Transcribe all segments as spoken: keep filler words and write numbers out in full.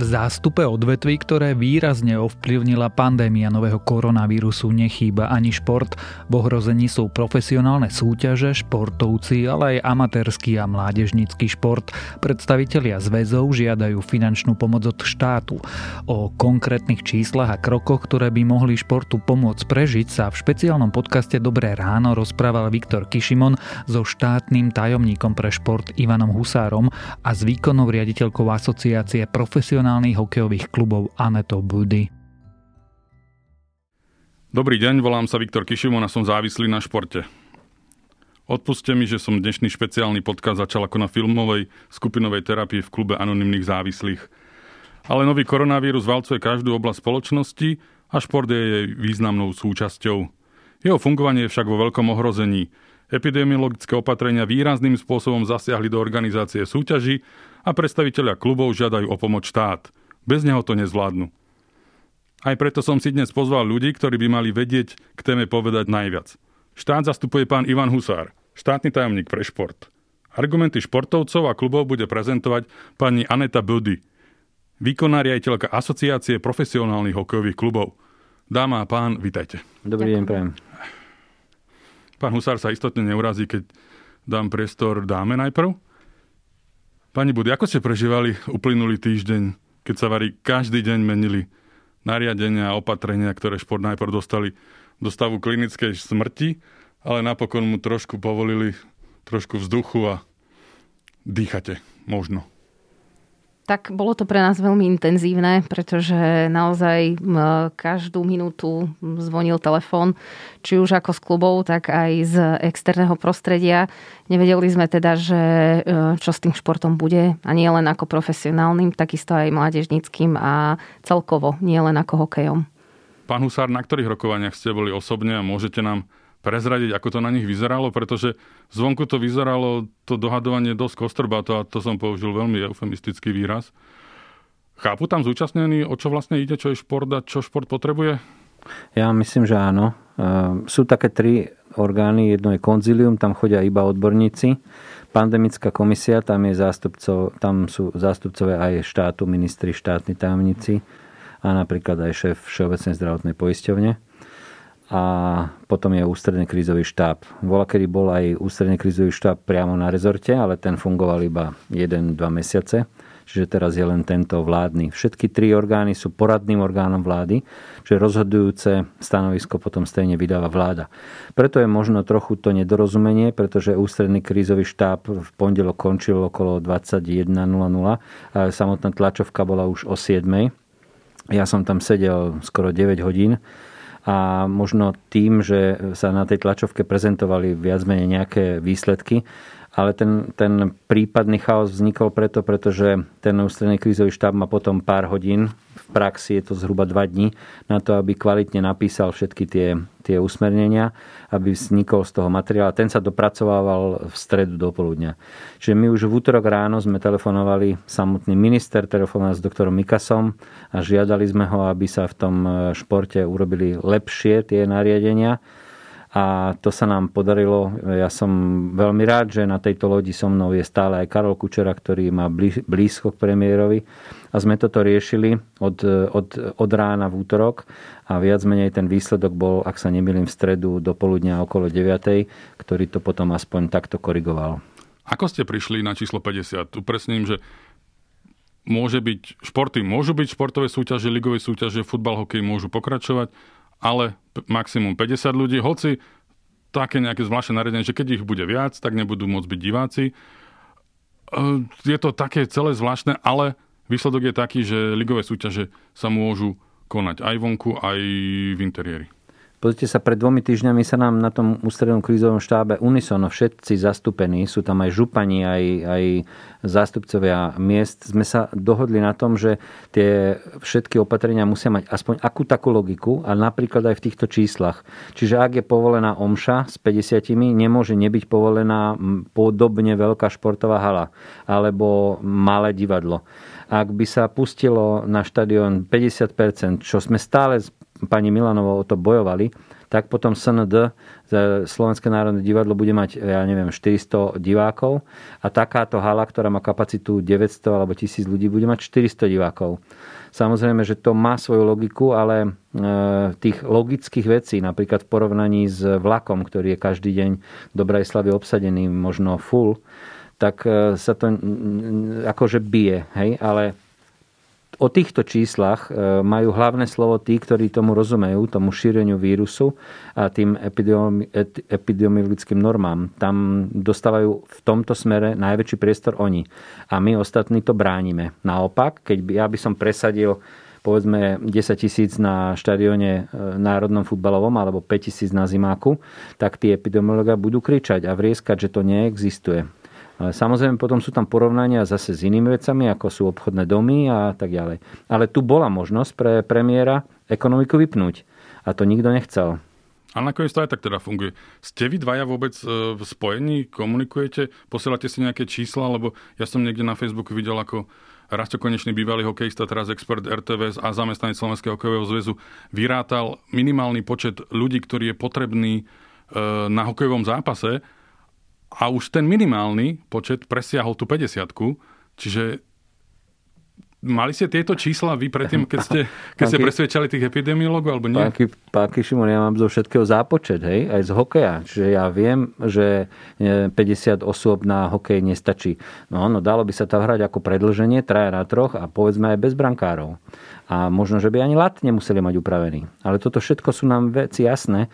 V zástupe odvetví, ktoré výrazne ovplyvnila pandémia nového koronavírusu, nechýba ani šport. V ohrození sú profesionálne súťaže, športovci, ale aj amatérsky a mládežnícky šport. Predstavitelia zväzov žiadajú finančnú pomoc od štátu. O konkrétnych číslach a krokoch, ktoré by mohli športu pomôcť prežiť, sa v špeciálnom podcaste Dobré ráno rozprával Viktor Kišimon so štátnym tajomníkom pre šport Ivanom Husárom a s výkonnou riaditeľkou asociácie profesionálnych hokejových klubov Anetou Budy. Dobrý deň, volám sa Viktor Kišimon a som závislý na športe. Odpuste mi, že som dnešný špeciálny podcast začal ako na filmovej skupinovej terapii v klube anonymných závislých. Ale nový koronavírus valcuje každú oblasť spoločnosti a šport je jej významnou súčasťou. Jeho fungovanie je však vo veľkom ohrození. Epidemiologické opatrenia výrazným spôsobom zasiahli do organizácie súťaží a predstavitelia klubov žiadajú o pomoc štát. Bez neho to nezvládnu. Aj preto som si dnes pozval ľudí, ktorí by mali vedieť k téme povedať najviac. Štát zastupuje pán Ivan Husár, štátny tajomník pre šport. Argumenty športovcov a klubov bude prezentovať pani Aneta Budy, výkonná riaditeľka asociácie profesionálnych hokejových klubov. Dáma a pán, vitajte. Dobrý deň, prajem. Pán Husár sa istotne neurazí, keď dám priestor dáme najprv. Pani Budy, ako ste prežívali uplynulý týždeň, keď sa varí každý deň menili nariadenia a opatrenia, ktoré šport najprv dostali do stavu klinickej smrti, ale napokon mu trošku povolili trošku vzduchu a dýchate možno. Tak bolo to pre nás veľmi intenzívne, pretože naozaj každú minútu zvonil telefón, či už ako z klubov, tak aj z externého prostredia. Nevedeli sme teda, že čo s tým športom bude, a nie len ako profesionálnym, takisto aj mládežníckym a celkovo, nie len ako hokejom. Pán Husár, na ktorých rokovaniach ste boli osobne a môžete nám prezradiť, ako to na nich vyzeralo, pretože zvonku to vyzeralo, to dohadovanie dosť kostrbato, a to som použil veľmi eufemistický výraz. Chápu tam zúčastnení, o čo vlastne ide, čo je šport a čo šport potrebuje? Ja myslím, že áno. Sú také tri orgány, jedno je konzílium, tam chodia iba odborníci, pandemická komisia, tam je zástupcov, tam sú zástupcovia aj štátu, ministri, štátni tajomníci a napríklad aj šéf Všeobecnej zdravotnej poisťovne. A potom je ústredný krízový štáb. Voľakedy bol aj ústredný krízový štáb priamo na rezorte, ale ten fungoval iba jeden až dva mesiace. Čiže teraz je len tento vládny. Všetky tri orgány sú poradným orgánom vlády, čiže rozhodujúce stanovisko potom stejne vydáva vláda. Preto je možno trochu to nedorozumenie, pretože ústredný krízový štáb v pondelok končil okolo dvadsaťjeden nula nula a samotná tlačovka bola už o siedmej. Ja som tam sedel skoro deväť hodín. A možno tým, že sa na tej tlačovke prezentovali viac menej nejaké výsledky, ale ten, ten prípadný chaos vznikol preto, pretože ten ústredný krízový štáb má potom pár hodín, v praxi je to zhruba dva dni, na to, aby kvalitne napísal všetky tie, tie usmernenia, aby vznikol z toho materiál. Ten sa dopracovával v stredu do poludňa. Čiže my už v útorok ráno sme telefonovali, samotný minister telefonoval s doktorom Mikasom a žiadali sme ho, aby sa v tom športe urobili lepšie tie nariadenia. A to sa nám podarilo. Ja som veľmi rád, že na tejto lodi so mnou je stále aj Karol Kučera, ktorý má blízko k premiérovi. A sme toto riešili od, od, od rána v útorok a viac menej ten výsledok bol, ak sa nemýlim, v stredu do poludnia okolo deviatej, ktorý to potom aspoň takto korigoval. Ako ste prišli na číslo päťdesiat? Upresním, že môže byť športy, môžu byť športové súťaže, ligové súťaže, futbal, hokej môžu pokračovať, ale maximum päťdesiat ľudí, hoci také nejaké zvláštne nariadenie, že keď ich bude viac, tak nebudú môcť byť diváci. Je to také celé zvláštne, ale výsledok je taký, že ligové súťaže sa môžu konať aj vonku, aj v interiéri. Pozrite sa, pred dvomi týždňami sa nám na tom ústrednom krízovom štábe unisono všetci zastúpení, sú tam aj župani, aj, aj zástupcovia miest. Sme sa dohodli na tom, že tie všetky opatrenia musia mať aspoň akú takú logiku a napríklad aj v týchto číslach. Čiže ak je povolená omša s päťdesiatimi, nemôže nebyť povolená podobne veľká športová hala alebo malé divadlo. Ak by sa pustilo na štadión päťdesiat percent, čo sme stále s pani Milanovou o to bojovali, tak potom es en dé, Slovenské národné divadlo, bude mať, ja neviem, štyristo divákov a takáto hala, ktorá má kapacitu deväťsto alebo tisíc ľudí, bude mať štyristo divákov. Samozrejme, že to má svoju logiku, ale tých logických vecí, napríklad v porovnaní s vlakom, ktorý je každý deň do Bratislavy obsadený, možno full, tak sa to akože bije. Hej? Ale o týchto číslach majú hlavné slovo tí, ktorí tomu rozumejú, tomu šíreniu vírusu a tým epidemiologickým normám. Tam dostávajú v tomto smere najväčší priestor oni. A my ostatní to bránime. Naopak, keď by, ja by som presadil povedzme desaťtisíc na štadióne národnom futbalovom alebo päťtisíc na zimáku, tak tí epidemiológovia budú kričať a vrieskať, že to neexistuje. Ale samozrejme potom sú tam porovnania zase s inými vecami, ako sú obchodné domy a tak ďalej. Ale tu bola možnosť pre premiéra ekonomiku vypnúť a to nikto nechcel. A nakoniec to aj tak teda funguje. Ste vy dvaja vôbec v spojení, komunikujete, posielate si nejaké čísla, lebo ja som niekde na Facebooku videl, ako Rasťo Konečný, bývalý hokejista, teraz expert er té vé es a zamestnanec Slovenského hokejového zväzu, vyrátal minimálny počet ľudí, ktorý je potrebný na hokejovom zápase a už ten minimálny počet presiahol tú päťdesiatku, čiže mali ste tieto čísla vy predtým, keď ste, keď ste presvedčali tých epidemiologov, alebo nie? Pán Kišimon, ja mám zo všetkého zápočet, hej, aj z hokeja. Čiže ja viem, že päťdesiat osôb na hokej nestačí. No, no dalo by sa tam hrať ako predĺženie, traja na troch a povedzme aj bez brankárov. A možno, že by ani lat nemuseli mať upravený. Ale toto všetko sú nám veci jasné.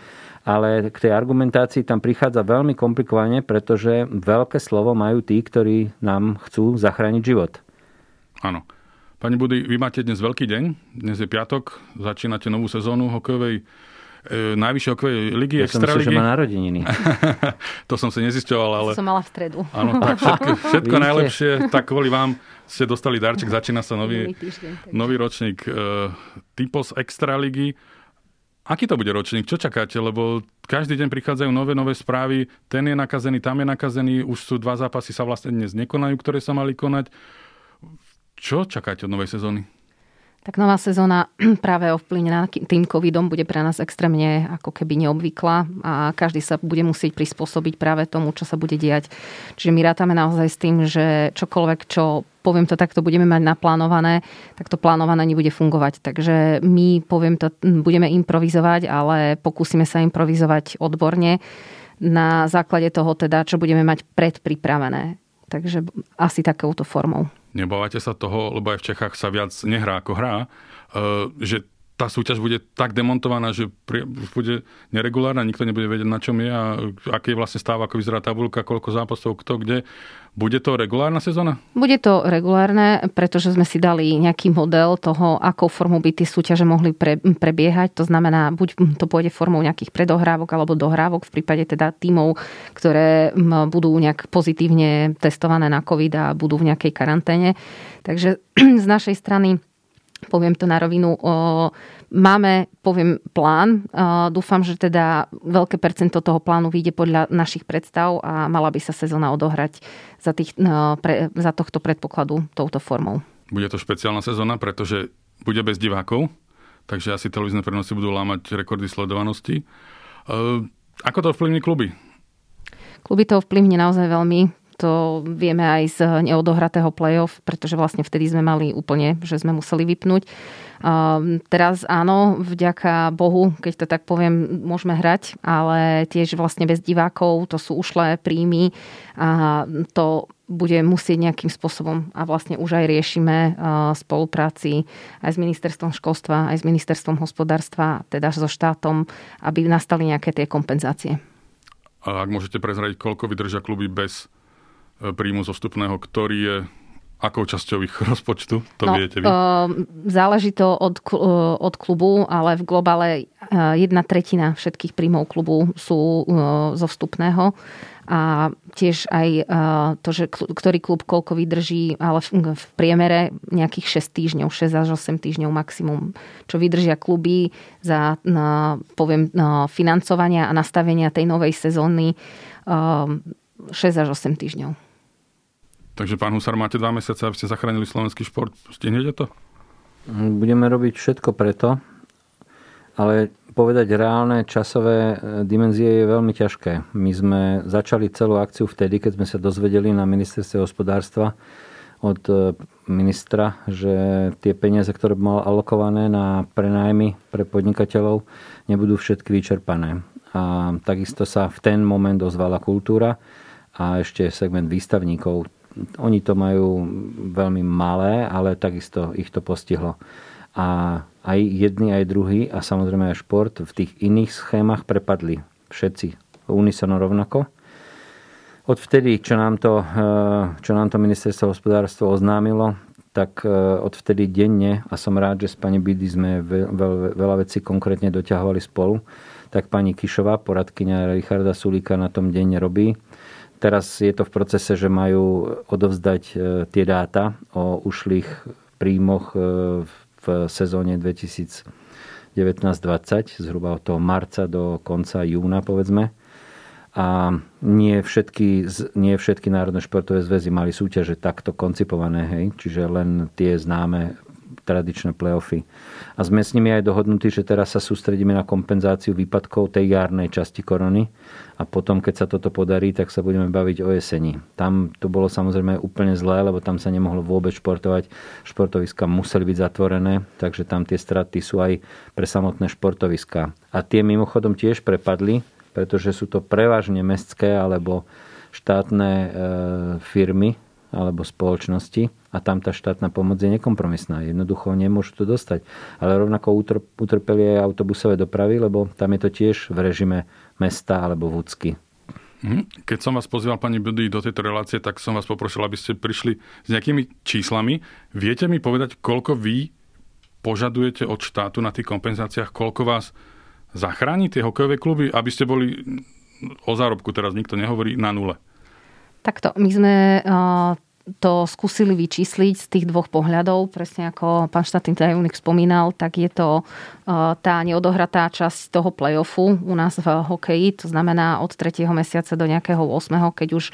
Ale k tej argumentácii tam prichádza veľmi komplikovane, pretože veľké slovo majú tí, ktorí nám chcú zachrániť život. Áno. Pani Budy, vy máte dnes veľký deň. Dnes je piatok. Začínate novú sezónu hokejovej, e, najvyššej hokejovej ligy, ja extraligy. Ja som myslel, že má narodeniny. To som si nezisťoval, ale... Som mala v stredu. Áno, tak všetko, všetko najlepšie. Tak kvôli vám ste dostali darček. Začína sa nový, týždeň, nový ročník e, Typos extraligy. Aký to bude ročník? Čo čakáte? Lebo každý deň prichádzajú nové, nové správy. Ten je nakazený, tam je nakazený. Už sú dva zápasy, sa vlastne dnes nekonajú, ktoré sa mali konať. Čo čakáte od novej sezóny? Tak nová sezóna práve ovplyvnená tým covidom bude pre nás extrémne ako keby neobvyklá a každý sa bude musieť prispôsobiť práve tomu, čo sa bude diať. Čiže my rátame naozaj s tým, že čokoľvek, čo poviem to takto, budeme mať naplánované, tak to plánované nebude fungovať. Takže my, poviem to, budeme improvizovať, ale pokúsime sa improvizovať odborne na základe toho teda, čo budeme mať predpripravené. Takže asi takouto formou. Nebávate sa toho, lebo aj v Čechách sa viac nehrá ako hrá, že tá súťaž bude tak demontovaná, že bude neregulárna, nikto nebude vedieť, na čom je a aký je vlastne stav, ako vyzerá tabuľka, koľko zápasov, kto, kde. Bude to regulárna sezóna? Bude to regulárne, pretože sme si dali nejaký model toho, akou formou by tie súťaže mohli pre, prebiehať. To znamená, buď to pôjde formou nejakých predohrávok alebo dohrávok v prípade teda tímov, ktoré budú nejak pozitívne testované na COVID a budú v nejakej karanténe. Takže z našej strany, poviem to na rovinu, máme, poviem, plán. Dúfam, že teda veľké percento toho plánu vyjde podľa našich predstav a mala by sa sezóna odohrať za, tých, pre, za tohto predpokladu touto formou. Bude to špeciálna sezóna, pretože bude bez divákov, takže asi televízne prenosy budú lámať rekordy sledovanosti. Ako to vplyvní kluby? Kluby to vplyvní naozaj veľmi. To vieme aj z neodohratého play-off, pretože vlastne vtedy sme mali úplne, že sme museli vypnúť. Teraz áno, vďaka Bohu, keď to tak poviem, môžeme hrať, ale tiež vlastne bez divákov, to sú ušlé príjmy a to bude musieť nejakým spôsobom a vlastne už aj riešime spolupráci aj s ministerstvom školstva, aj s ministerstvom hospodárstva, teda so štátom, aby nastali nejaké tie kompenzácie. A ak môžete prezradiť, koľko vydržia kluby bez príjmu zo vstupného, ktorý je akou časťou ich rozpočtu? To no, viete vy. Záleží to od, od klubu, ale v globále jedna tretina všetkých príjmov klubu sú zo vstupného. A tiež aj to, že ktorý klub koľko vydrží, ale v priemere nejakých šesť týždňov, šesť až osem týždňov maximum, čo vydržia kluby za, poviem, financovania a nastavenia tej novej sezóny šesť až osem týždňov. Takže, pán Husár, máte dva mesiace, aby ste zachránili slovenský šport. Stihnete to? Budeme robiť všetko preto, ale povedať reálne časové dimenzie je veľmi ťažké. My sme začali celú akciu vtedy, keď sme sa dozvedeli na ministerstve hospodárstva od ministra, že tie peniaze, ktoré mal alokované na prenájmy pre podnikateľov, nebudú všetky vyčerpané. A takisto sa v ten moment ozvala kultúra a ešte segment výstavníkov. Oni to majú veľmi malé, ale takisto ich to postihlo. A aj jedni, aj druhý a samozrejme aj šport v tých iných schémach prepadli. Všetci. Unisono rovnako. Odvtedy, čo nám to, čo nám to ministerstvo hospodárstva oznámilo, tak odvtedy denne, a som rád, že s pani Budy sme veľa vecí konkrétne doťahovali spolu, tak pani Kišová, poradkyňa Richarda Sulíka, na tom denne robí. Teraz je to v procese, že majú odovzdať tie dáta o ušlých príjmoch v sezóne dvetisíc devätnásť dvadsať, zhruba od toho marca do konca júna, povedzme. A nie všetky, nie všetky národné športové zväzy mali súťaže takto koncipované, hej? Čiže len tie známe tradičné play-offy. A sme s nimi aj dohodnutí, že teraz sa sústredíme na kompenzáciu výpadkov tej jarnej časti korony a potom, keď sa toto podarí, tak sa budeme baviť o jeseni. Tam to bolo samozrejme úplne zlé, lebo tam sa nemohlo vôbec športovať. Športoviská museli byť zatvorené, takže tam tie straty sú aj pre samotné športoviská. A tie mimochodom tiež prepadli, pretože sú to prevažne mestské alebo štátne e, firmy alebo spoločnosti a tam tá štátna pomoc je nekompromisná. Jednoducho nemôžu to dostať. Ale rovnako utrpeli aj autobusové dopravy, lebo tam je to tiež v režime mesta alebo vúcky. Keď som vás pozýval, pani Budy, do tejto relácie, tak som vás poprosil, aby ste prišli s nejakými číslami. Viete mi povedať, koľko vy požadujete od štátu na tých kompenzáciách? Koľko vás zachráni tie hokejové kluby, aby ste boli o zárobku, teraz nikto nehovorí, na nule? Takto, my sme to skúsili vyčísliť z tých dvoch pohľadov. Presne ako pán štátny tajomník spomínal, tak je to tá neodohratá časť toho play-offu u nás v hokeji. To znamená od tretieho mesiaca do nejakého ôsmeho, keď už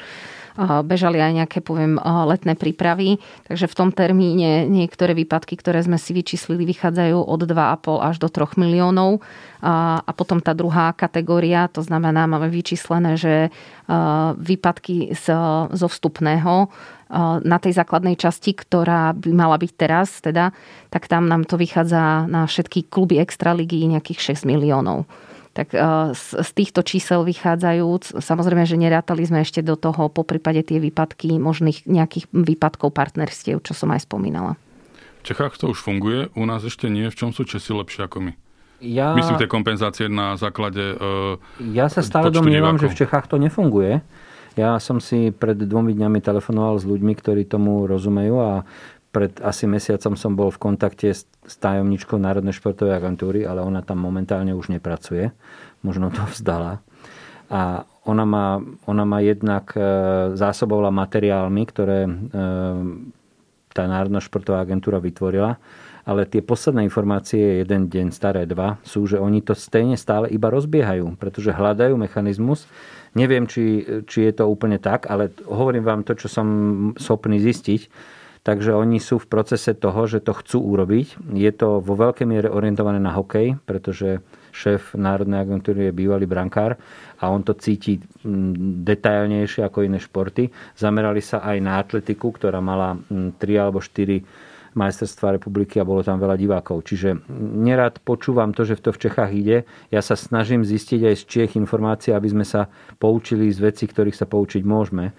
bežali aj nejaké, poviem, letné prípravy. Takže v tom termíne niektoré výpadky, ktoré sme si vyčíslili, vychádzajú od dva a pol až do troch miliónov. A potom tá druhá kategória, to znamená, máme vyčíslené, že výpadky zo vstupného na tej základnej časti, ktorá by mala byť teraz, teda, tak tam nám to vychádza na všetky kluby extraligy nejakých šesť miliónov. Tak z týchto čísel vychádzajúc, samozrejme, že nerátali sme ešte do toho poprípade tie výpadky, možných nejakých výpadkov partnerstiev, čo som aj spomínala. V Čechách to už funguje, u nás ešte nie. V čom sú Česi lepšie ako my? Ja... Myslím, tie kompenzácie na základe počtu divákov. Ja sa stále domnievam, že v Čechách to nefunguje. Ja som si pred dvomi dňami telefonoval s ľuďmi, ktorí tomu rozumejú a pred asi mesiacom som bol v kontakte s tajomničkou Národnej športovej agentúry, ale ona tam momentálne už nepracuje. Možno to vzdala. A ona má, ona má jednak zásobovala materiálmi, ktoré tá Národná športová agentúra vytvorila. Ale tie posledné informácie, jeden deň staré, dva, sú, že oni to stejne stále iba rozbiehajú, pretože hľadajú mechanizmus. Neviem, či, či je to úplne tak, ale hovorím vám to, čo som schopný zistiť. Takže oni sú v procese toho, že to chcú urobiť. Je to vo veľkej miere orientované na hokej, pretože šéf Národnej agentúry je bývalý brankár a on to cíti detailnejšie ako iné športy. Zamerali sa aj na atletiku, ktorá mala tri alebo štyri majsterstva republiky a bolo tam veľa divákov. Čiže nerad počúvam to, že to v Čechách ide. Ja sa snažím zistiť aj z Čiech informácie, aby sme sa poučili z vecí, ktorých sa poučiť môžeme.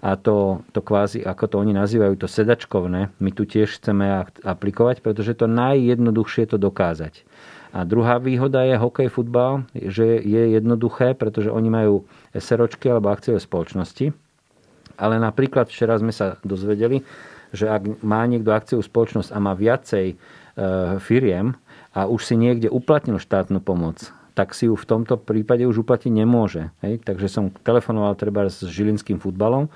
A to, to kvázi, ako to oni nazývajú, to sedačkovné, my tu tiež chceme aplikovať, pretože to najjednoduchšie je to dokázať. A druhá výhoda je hokej, futbal, že je jednoduché, pretože oni majú SROčky alebo akciové spoločnosti. Ale napríklad včera sme sa dozvedeli, že ak má niekto akciovú spoločnosť a má viacej e, firiem a už si niekde uplatnil štátnu pomoc, tak si ju v tomto prípade už uplatiť nemôže. Hej? Takže som telefonoval treba s žilinským futbalom,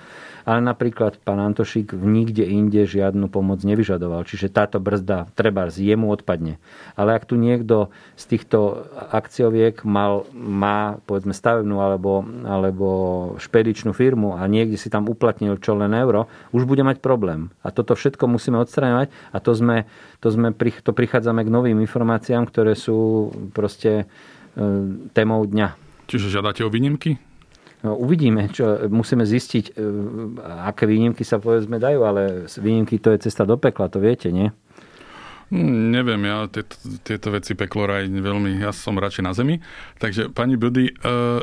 ale napríklad pán Antošík nikde inde žiadnu pomoc nevyžadoval. Čiže táto brzda treba z jemu odpadne. Ale ak tu niekto z týchto akcioviek mal, má povedzme stavebnú alebo, alebo špedičnú firmu a niekde si tam uplatnil čo len euro, už bude mať problém. A toto všetko musíme odstraňovať a to, sme, to, sme, to prichádzame k novým informáciám, ktoré sú proste témou dňa. Čiže žiadate o výnimky? No, uvidíme, čo, musíme zistiť, aké výnimky sa povedzme dajú, ale výnimky to je cesta do pekla, to viete, nie? Mm, neviem, ja tieto, tieto veci peklo raj veľmi, ja som radšej na zemi. Takže pani Budy, uh,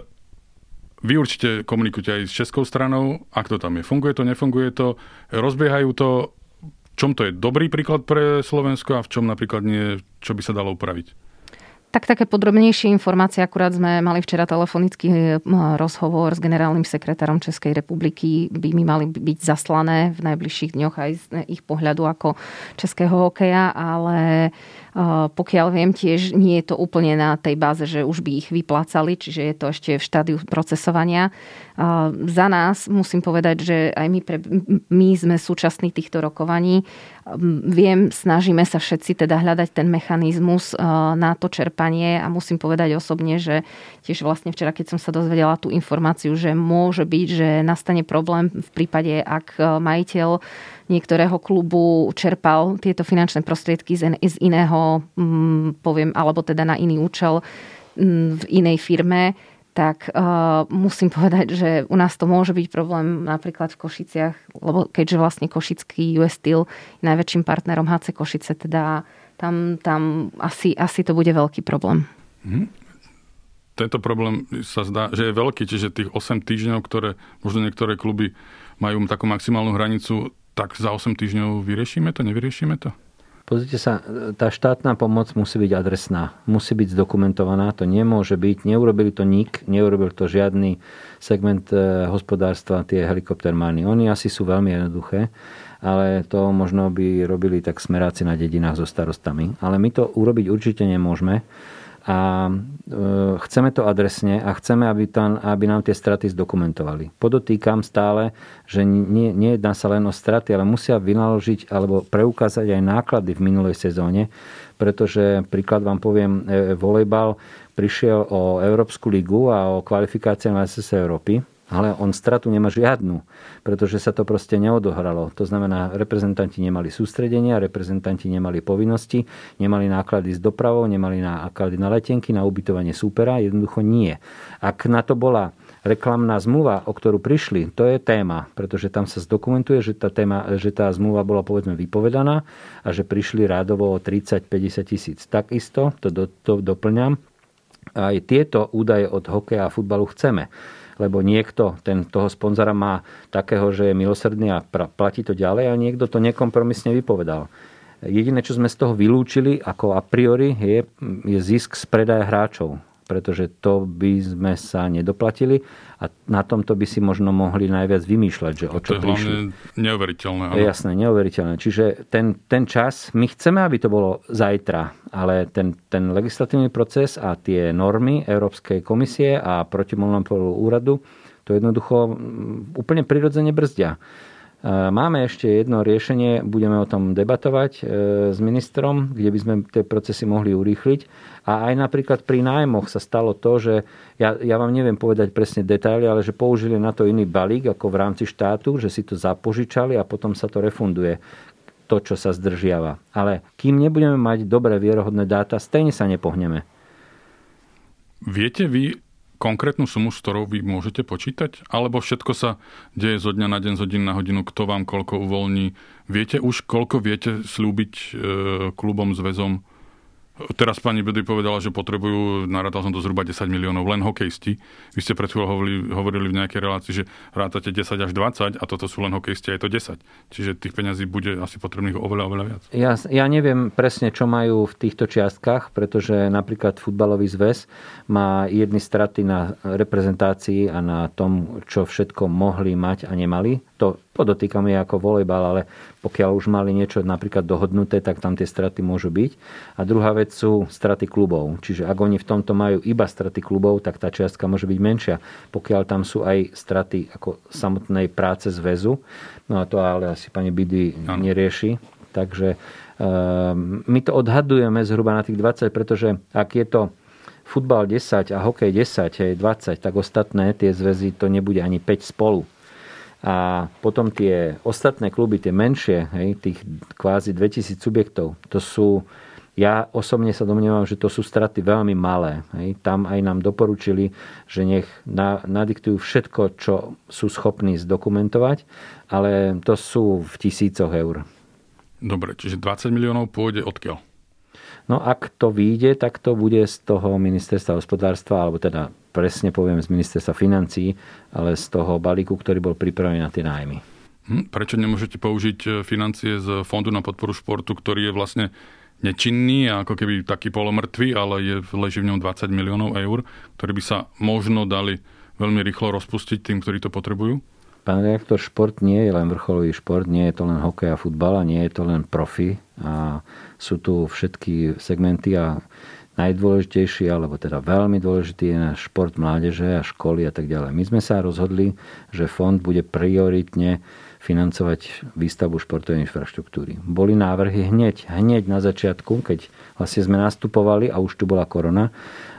vy určite komunikujete aj s českou stranou, ak to tam je, funguje to, nefunguje to, rozbiehajú to, v čom to je dobrý príklad pre Slovensko a v čom napríklad nie, čo by sa dalo upraviť? Tak také podrobnejšie informácie, akurát sme mali včera telefonický rozhovor s generálnym sekretárom Českej republiky, by mi mali byť zaslané v najbližších dňoch aj z ich pohľadu ako českého hokeja, ale pokiaľ viem tiež, nie je to úplne na tej báze, že už by ich vyplácali, čiže je to ešte v štádiu procesovania. Za nás musím povedať, že aj my, pre, my sme súčasní týchto rokovaní. Viem, snažíme sa všetci teda hľadať ten mechanizmus na to čerpanie a musím povedať osobne, že tiež vlastne včera, keď som sa dozvedela tú informáciu, že môže byť, že nastane problém v prípade, ak majiteľ niektorého klubu čerpal tieto finančné prostriedky z iného, poviem, alebo teda na iný účel v inej firme, tak uh, musím povedať, že u nás to môže byť problém napríklad v Košiciach, lebo keďže vlastne košický U S Steel je najväčším partnerom há cé Košice, teda tam, tam asi, asi to bude veľký problém. Hm. Tento problém sa zdá, že je veľký, čiže tých osem týždňov, ktoré možno niektoré kluby majú takú maximálnu hranicu, tak za osem týždňov vyriešime to, nevyriešime to? Pozrite sa, tá štátna pomoc musí byť adresná, musí byť zdokumentovaná, to nemôže byť, neurobili to nik, neurobil to žiadny segment hospodárstva, tie helikoptermány. Oni asi sú veľmi jednoduché, ale to možno by robili tak smeráci na dedinách so starostami. Ale my to urobiť určite nemôžeme a chceme to adresne a chceme, aby, tam, aby nám tie straty zdokumentovali. Podotýkam stále, že nie, nejedná sa len o straty, ale musia vynaložiť alebo preukázať aj náklady v minulej sezóne, pretože príklad vám poviem, volejbal prišiel o Európsku ligu a o kvalifikácie na majstrovstvá Európy, ale on stratu nemá žiadnu, pretože sa to proste neodohralo. To znamená, reprezentanti nemali sústredenia, reprezentanti nemali povinnosti, nemali náklady s dopravou, nemali náklady na letenky, na ubytovanie súpera, jednoducho nie. Ak na to bola reklamná zmluva, o ktorú prišli, to je téma, pretože tam sa zdokumentuje, že tá, téma, že tá zmluva bola povedzme vypovedaná a že prišli rádovo o tridsať až päťdesiat tisíc. Takisto, to, do, to doplňam, aj tieto údaje od hokeja a futbalu chceme. Lebo niekto ten, toho sponzora má takého, že je milosrdný a pra, platí to ďalej, a niekto to nekompromisne vypovedal. Jediné, čo sme z toho vylúčili ako a priori, je, je zisk z predaja hráčov, pretože to by sme sa nedoplatili a na tomto by si možno mohli najviac vymýšľať, že o čo to prišli. To je hlavne neuveriteľné. Ale... Jasné, neuveriteľné. Čiže ten, ten čas, my chceme, aby to bolo zajtra, ale ten, ten legislatívny proces a tie normy Európskej komisie a protimonopolného úradu to jednoducho úplne prirodzene brzdia. Máme ešte jedno riešenie, budeme o tom debatovať s ministrom, kde by sme tie procesy mohli urýchliť. A aj napríklad pri nájmoch sa stalo to, že ja, ja vám neviem povedať presne detaily, ale že použili na to iný balík ako v rámci štátu, že si to zapožičali a potom sa to refunduje, to, čo sa zdržiava. Ale kým nebudeme mať dobré vierohodné dáta, stejne sa nepohneme. Viete vy konkrétnu sumu, s ktorou vy môžete počítať? Alebo všetko sa deje zo dňa na deň, z hodiny na hodinu, kto vám koľko uvoľní? Viete už, koľko viete slúbiť e, klubom, zväzom? Teraz pani Budy povedala, že potrebujú, narátal som to zhruba desať miliónov, len hokejisti. Vy ste pred chvíľou hovorili, hovorili v nejakej relácii, že rátate desať až dvadsať a toto sú len hokejisti a je to desať. Čiže tých peňazí bude asi potrebných oveľa, oveľa viac. Ja, ja neviem presne, čo majú v týchto čiastkách, pretože napríklad futbalový zväz má jedny straty na reprezentácii a na tom, čo všetko mohli mať a nemali. To podotýkam je ako volejbal, ale pokiaľ už mali niečo napríklad dohodnuté, tak tam tie straty môžu byť. A druhá vec sú straty klubov. Čiže ak oni v tomto majú iba straty klubov, tak tá čiastka môže byť menšia. Pokiaľ tam sú aj straty ako samotnej práce zväzu, no a to ale asi pani Budy nerieši. Takže my to odhadujeme zhruba na tých dvadsať, pretože ak je to futbal desať a hokej desať, dvadsať, tak ostatné tie zväzy to nebude ani päť spolu. A potom tie ostatné kluby, tie menšie, hej, tých kvázi dvetisíc subjektov, to sú, ja osobne sa domnievam, že to sú straty veľmi malé. Hej. Tam aj nám doporučili, že nech nadiktujú všetko, čo sú schopní zdokumentovať, ale to sú v tisícoch eur. Dobre, čiže dvadsať miliónov pôjde odkiaľ? No ak to vyjde, tak to bude z toho ministerstva hospodárstva, alebo teda presne poviem z ministerstva financií, ale z toho balíku, ktorý bol pripravený na tie nájmy. Hm, prečo nemôžete použiť financie z Fondu na podporu športu, ktorý je vlastne nečinný a ako keby taký polomrtvý, ale je, leží v ňom dvadsať miliónov eur, ktoré by sa možno dali veľmi rýchlo rozpustiť tým, ktorí to potrebujú? Pán rektor, šport nie je len vrcholový šport, nie je to len hokej a futbal a nie je to len profi a sú tu všetky segmenty a najdôležitejší, alebo teda veľmi dôležitý je náš šport mládeže a školy a tak ďalej. My sme sa rozhodli, že fond bude prioritne financovať výstavbu športovej infraštruktúry. Boli návrhy hneď, hneď na začiatku, keď vlastne sme nastupovali a už tu bola korona,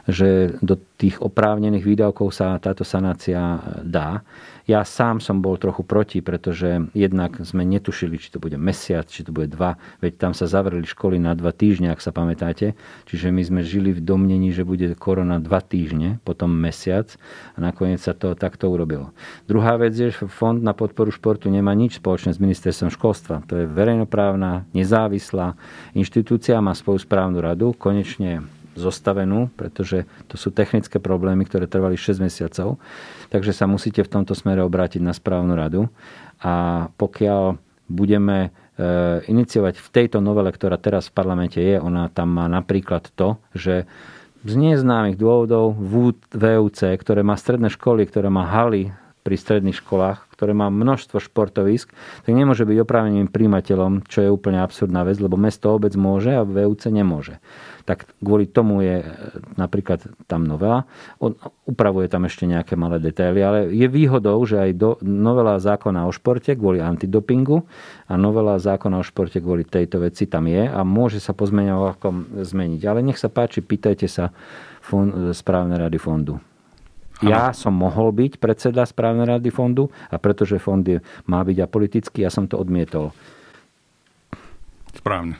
že do tých oprávnených výdavkov sa táto sanácia dá. Ja sám som bol trochu proti, pretože jednak sme netušili, či to bude mesiac, či to bude dva, veď tam sa zavreli školy na dva týždne, ak sa pamätáte. Čiže my sme žili v domnení, že bude korona dva týždne, potom mesiac a nakoniec sa to takto urobilo. Druhá vec je, že Fond na podporu športu nemá nič spoločné s ministerstvom školstva. To je verejnoprávna, nezávislá inštitúcia, má svoju správnu radu, konečne zostavenú, pretože to sú technické problémy, ktoré trvali šesť mesiacov. Takže sa musíte v tomto smere obrátiť na správnu radu. A pokiaľ budeme iniciovať v tejto novele, ktorá teraz v parlamente je, ona tam má napríklad to, že z neznámych dôvodov V U C, ktoré má stredné školy, ktoré má haly pri stredných školách, ktoré má množstvo športovísk, tak nemôže byť oprávneným prijímateľom, čo je úplne absurdná vec, lebo mesto obec môže a V U C nemôže. Tak kvôli tomu je napríklad tam novela. On upravuje tam ešte nejaké malé detaily, ale je výhodou, že aj do, novela zákona o športe kvôli antidopingu a novela zákona o športe kvôli tejto veci tam je a môže sa pozmeňovakom zmeniť. Ale nech sa páči, pýtajte sa fond, správnej rady fondu. Ja som mohol byť predseda správnej rady fondu a pretože fond je, má byť apolitický, ja som to odmietol. Správne.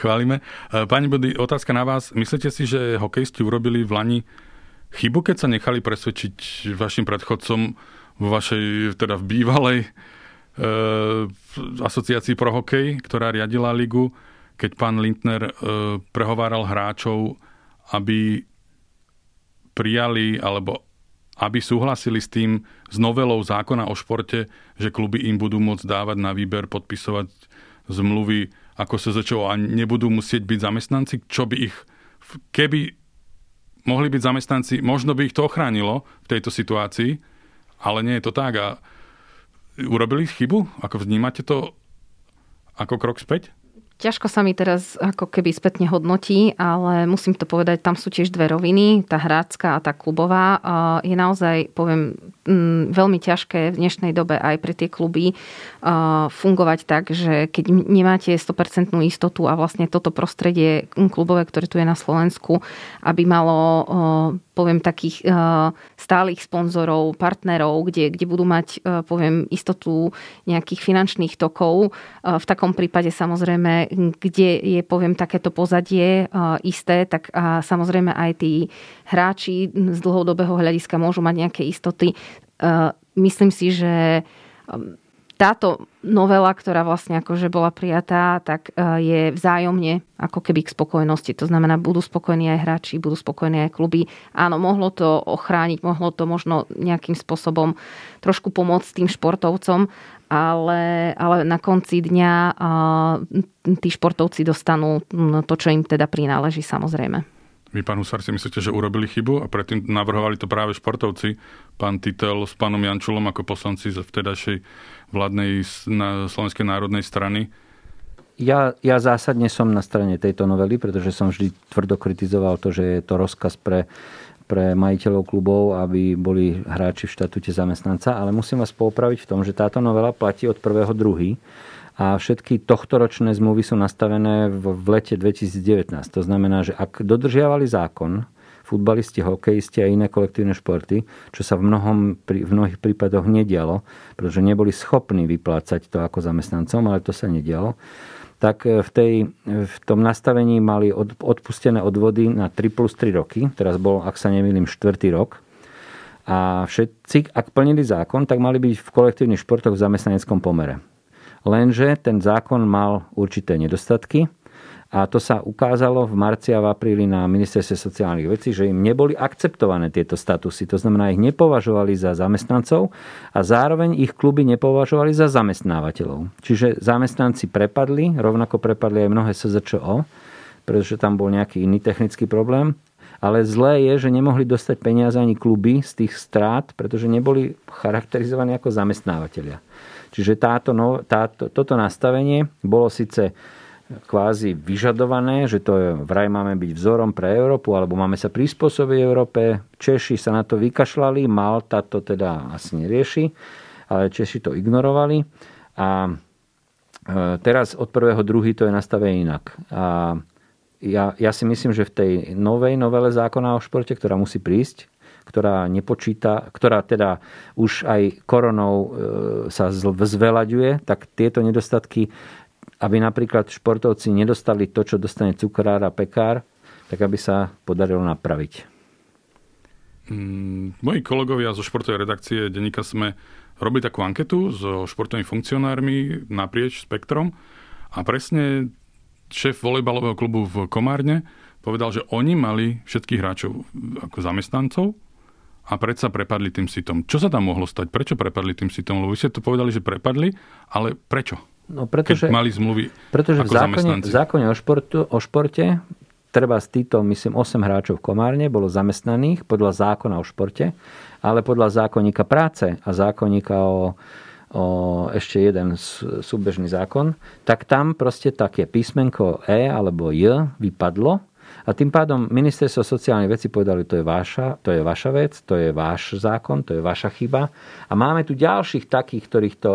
Chválime. Pani Budy, otázka na vás. Myslíte si, že hokejisti urobili v Lani chybu, keď sa nechali presvedčiť vašim predchodcom vo vašej, teda v bývalej e, asociácii pro hokej, ktorá riadila ligu, keď pán Lindner e, prehováral hráčov, aby prijali, alebo aby súhlasili s tým, s novelou zákona o športe, že kluby im budú môcť dávať na výber, podpisovať zmluvy ako es zet čé o a nebudú musieť byť zamestnanci, čo by ich, keby mohli byť zamestnanci, možno by ich to ochránilo v tejto situácii, ale nie je to tak. A urobili chybu? Ako vnímate to ako krok späť? Ťažko sa mi teraz ako keby spätne hodnotí, ale musím to povedať, tam sú tiež dve roviny, tá hráčska a tá klubová. Je naozaj, poviem, veľmi ťažké v dnešnej dobe aj pre tie kluby fungovať tak, že keď nemáte sto percent istotu a vlastne toto prostredie klubové, ktoré tu je na Slovensku, aby malo, poviem, takých stálych sponzorov, partnerov, kde, kde budú mať, poviem, istotu nejakých finančných tokov. V takom prípade samozrejme kde je, poviem, takéto pozadie isté, tak a samozrejme aj tí hráči z dlhodobého hľadiska môžu mať nejaké istoty. Myslím si, že táto novela, ktorá vlastne akože bola prijatá, tak je vzájomne ako keby k spokojnosti. To znamená, budú spokojní aj hráči, budú spokojní aj kluby. Áno, mohlo to ochrániť, mohlo to možno nejakým spôsobom trošku pomôcť tým športovcom, ale, ale na konci dňa tí športovci dostanú to, čo im teda prináleží, samozrejme. Vy, pán Husár, si myslíte, že urobili chybu a predtým navrhovali to práve športovci, pán Titel s pánom Jančulom ako poslanci z vtedajšej vládnej Slovenskej národnej strany? Ja, ja zásadne som na strane tejto novely, pretože som vždy tvrdo kritizoval to, že je to rozkaz pre, pre majiteľov klubov, aby boli hráči v štatúte zamestnanca, ale musím vás poupraviť v tom, že táto novela platí od prvého druhého a všetky tohtoročné zmluvy sú nastavené v lete dvetisíc devätnásť. To znamená, že ak dodržiavali zákon futbalisti, hokejisti a iné kolektívne športy, čo sa v, mnohom, v mnohých prípadoch nedialo, pretože neboli schopní vyplácať to ako zamestnancom, ale to sa nedialo, tak v, tej, v tom nastavení mali od, odpustené odvody na tri plus tri roky. Teraz bol, ak sa nemýlim, štvrtý rok. A všetci, ak plnili zákon, tak mali byť v kolektívnych športoch v zamestnaneckom pomere. Lenže ten zákon mal určité nedostatky a to sa ukázalo v marci a v apríli na ministerstve sociálnych vecí, že im neboli akceptované tieto statusy. To znamená, ich nepovažovali za zamestnancov a zároveň ich kluby nepovažovali za zamestnávateľov. Čiže zamestnanci prepadli, rovnako prepadli aj mnohé es zet č o, pretože tam bol nejaký iný technický problém. Ale zlé je, že nemohli dostať peniaze ani kluby z tých strát, pretože neboli charakterizovaní ako zamestnávateľia. Čiže táto, no, táto, toto nastavenie bolo síce kvázi vyžadované, že to je, vraj máme byť vzorom pre Európu, alebo máme sa prispôsobiť Európe. Češi sa na to vykašľali, Malta to teda asi nerieši, ale Češi to ignorovali. A teraz od prvého druhý to je nastavené inak. A Ja, ja si myslím, že v tej novej novele zákona o športe, ktorá musí prísť, ktorá nepočíta, ktorá teda už aj koronou e, sa zvelaďuje, tak tieto nedostatky, aby napríklad športovci nedostali to, čo dostane cukrár a pekár, tak aby sa podarilo napraviť. Mm, moji kolegovia zo športovej redakcie denníka SME robili takú anketu so športovými funkcionármi naprieč spektrom a presne šéf volejbalového klubu v Komárne povedal, že oni mali všetkých hráčov ako zamestnancov a predsa prepadli tým sitom. Čo sa tam mohlo stať? Prečo prepadli tým sitom? Lebo vy ste to povedali, že prepadli, ale prečo? No pretože, keď mali zmluvy pretože ako v zákone, zamestnanci. v zákone o, športu, o športe treba z týchto, myslím, osem hráčov v Komárne bolo zamestnaných podľa zákona o športe, ale podľa zákonníka práce a zákonníka o O, ešte jeden súbežný zákon, tak tam proste také písmenko E alebo J vypadlo a tým pádom ministerstvo sociálnych vecí povedali, to je vaša, to je vaša vec, to je váš zákon, to je vaša chyba a máme tu ďalších takých, ktorých to,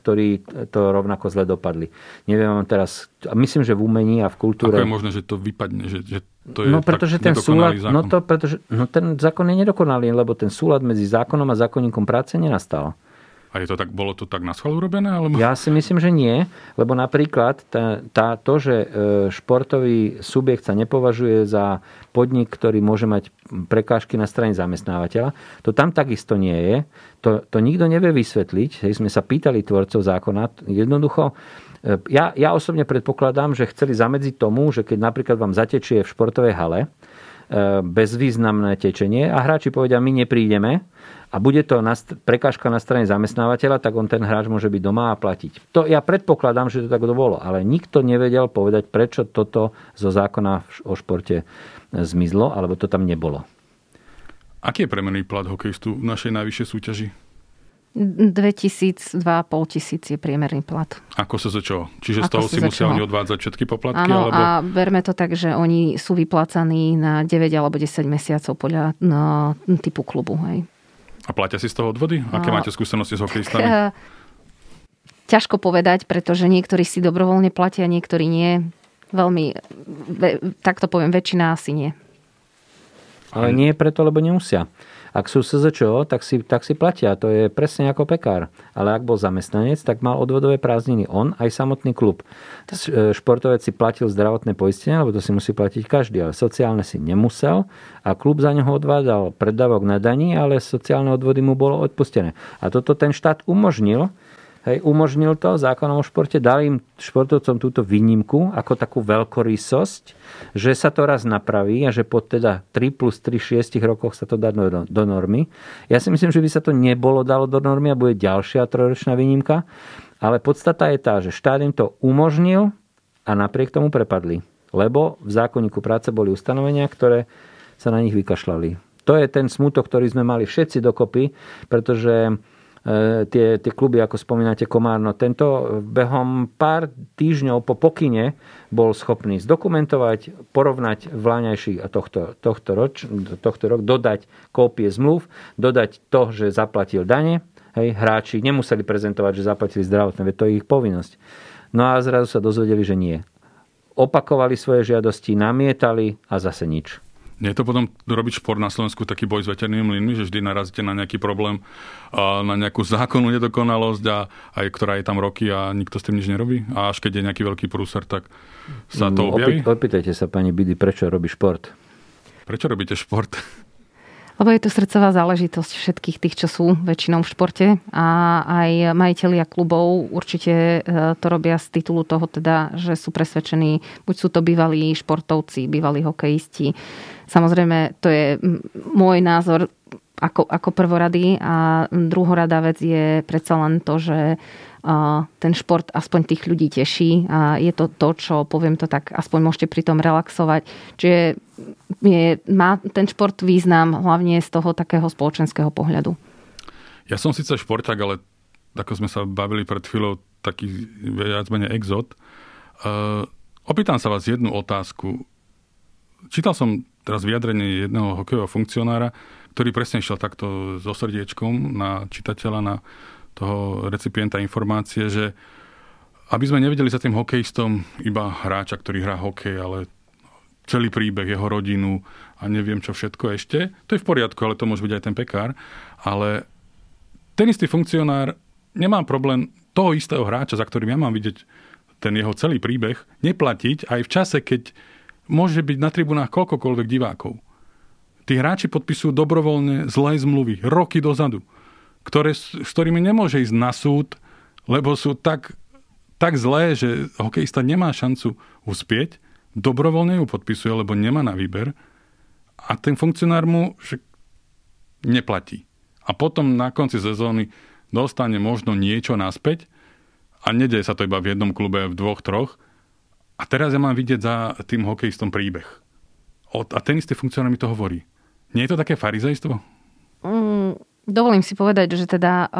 ktorí to rovnako zle dopadli. Neviem vám teraz, myslím, že v umení a v kultúre... Ako je možné, že to vypadne, že, že to je no, pretože tak ten nedokonalý súlad, zákon? No, to, pretože, no ten zákon je nedokonalý, lebo ten súlad medzi zákonom a zákonníkom práce nenastal. A je to tak, bolo to tak na schvál urobené? Alebo... Ja si myslím, že nie, lebo napríklad tá, tá, to, že športový subjekt sa nepovažuje za podnik, ktorý môže mať prekážky na strane zamestnávateľa, to tam takisto nie je. To, to nikto nevie vysvetliť. Hej, sme sa pýtali tvorcov zákona. Jednoducho, ja, ja osobne predpokladám, že chceli zamedziť tomu, že keď napríklad vám zatečie v športovej hale bezvýznamné tečenie a hráči povedia, my neprídeme, a bude to prekážka na strane zamestnávateľa, tak on ten hráč môže byť doma a platiť. To ja predpokladám, že to tak bolo, ale nikto nevedel povedať, prečo toto zo zákona o športe zmizlo, alebo to tam nebolo. Aký je priemerný plat hokejistu v našej najvyššej súťaži? dvetisíc, dva a pol tisíc je priemerný plat. Ako sa za čo? Čiže z toho si musia oni odvádzať všetky poplatky? Áno, alebo... a berme to tak, že oni sú vyplácaní na deväť alebo desať mesiacov podľa no, typu klubu. Hej. A platia si z toho odvody? Aké máte skúsenosti s hokejistami? Ťažko povedať, pretože niektorí si dobrovoľne platia, niektorí nie. Veľmi, tak to poviem, väčšina asi nie. Ale nie preto, lebo nemusia. Ak sú es zet č o, tak si, tak si platia. To je presne ako pekár. Ale ak bol zamestnanec, tak mal odvodové prázdniny on aj samotný klub. Tak. Športovec si platil zdravotné poistenie, lebo to si musí platiť každý, ale sociálne si nemusel a klub za neho odvádzal predávok na daní, ale sociálne odvody mu bolo odpustené. A toto ten štát umožnil, hej, umožnil to zákonom o športe, dal im športovcom túto výnimku ako takú veľkorysosť, že sa to raz napraví a že po teda tri plus tri, šesť rokoch sa to dá do, do normy. Ja si myslím, že by sa to nebolo dalo do normy a bude ďalšia trojročná výnimka, ale podstata je tá, že štát im to umožnil a napriek tomu prepadli. lebo v zákonníku práce boli ustanovenia, ktoré sa na nich vykašľali. To je ten smutok, ktorý sme mali všetci dokopy, pretože Tie, tie kluby, ako spomínate, Komárno. Tento behom pár týždňov po pokyne bol schopný zdokumentovať, porovnať vláňajší a tohto, tohto, roč, tohto rok, dodať kópie zmluv, dodať to, že zaplatil dane. Hej, hráči nemuseli prezentovať, že zaplatili zdravotné, veď to je ich povinnosť. No a zrazu sa dozvedeli, že nie. Opakovali svoje žiadosti, namietali a zase nič. Nie je to potom robiť šport na Slovensku taký boj s veternými mlynmi, že vždy narazíte na nejaký problém, na nejakú zákonnú nedokonalosť, a aj ktorá je tam roky a nikto s tým nič nerobí? A až keď je nejaký veľký prúser, tak sa to objaví? Opýtajte sa, pani Budy, prečo robí šport? Prečo robíte šport? Lebo je to srdcová záležitosť všetkých tých, čo sú väčšinou v športe, a aj majitelia klubov určite to robia z titulu toho teda, že sú presvedčení, buď sú to bývalí športovci, bývalí hokejisti. Samozrejme, to je môj názor ako, ako prvorady, a druhoradá vec je predsa len to, že ten šport aspoň tých ľudí teší, a je to to, čo, poviem to tak, aspoň môžete pri tom relaxovať. Čiže je, má ten šport význam hlavne z toho takého spoločenského pohľadu. Ja som síce športák, ale ako sme sa bavili pred chvíľou, taký viac menej exot. Uh, opýtam sa vás jednu otázku. Čítal som teraz vyjadrenie jedného hokejového funkcionára, ktorý presne šiel takto so srdiečkom na čitateľa, na toho recipienta informácie, že aby sme nevideli za tým hokejistom iba hráča, ktorý hrá hokej, ale celý príbeh, jeho rodinu a neviem čo všetko ešte. To je v poriadku, ale to môže byť aj ten pekár. Ale ten istý funkcionár nemá problém toho istého hráča, za ktorým ja mám vidieť ten jeho celý príbeh, neplatiť aj v čase, keď môže byť na tribunách koľkokoľvek divákov. Tí hráči podpisujú dobrovoľne zlé zmluvy roky dozadu, ktoré, s ktorými nemôže ísť na súd, lebo sú tak, tak zlé, že hokejista nemá šancu uspieť, dobrovoľne ju podpisuje, lebo nemá na výber, a ten funkcionár mu neplatí. A potom na konci sezóny dostane možno niečo naspäť, a nedeje sa to iba v jednom klube, v dvoch, troch. A teraz ja mám vidieť za tým hokejistom príbeh. A ten istý funkcionár mi to hovorí. Nie je to také farizejstvo? Mm. Dovolím si povedať, že teda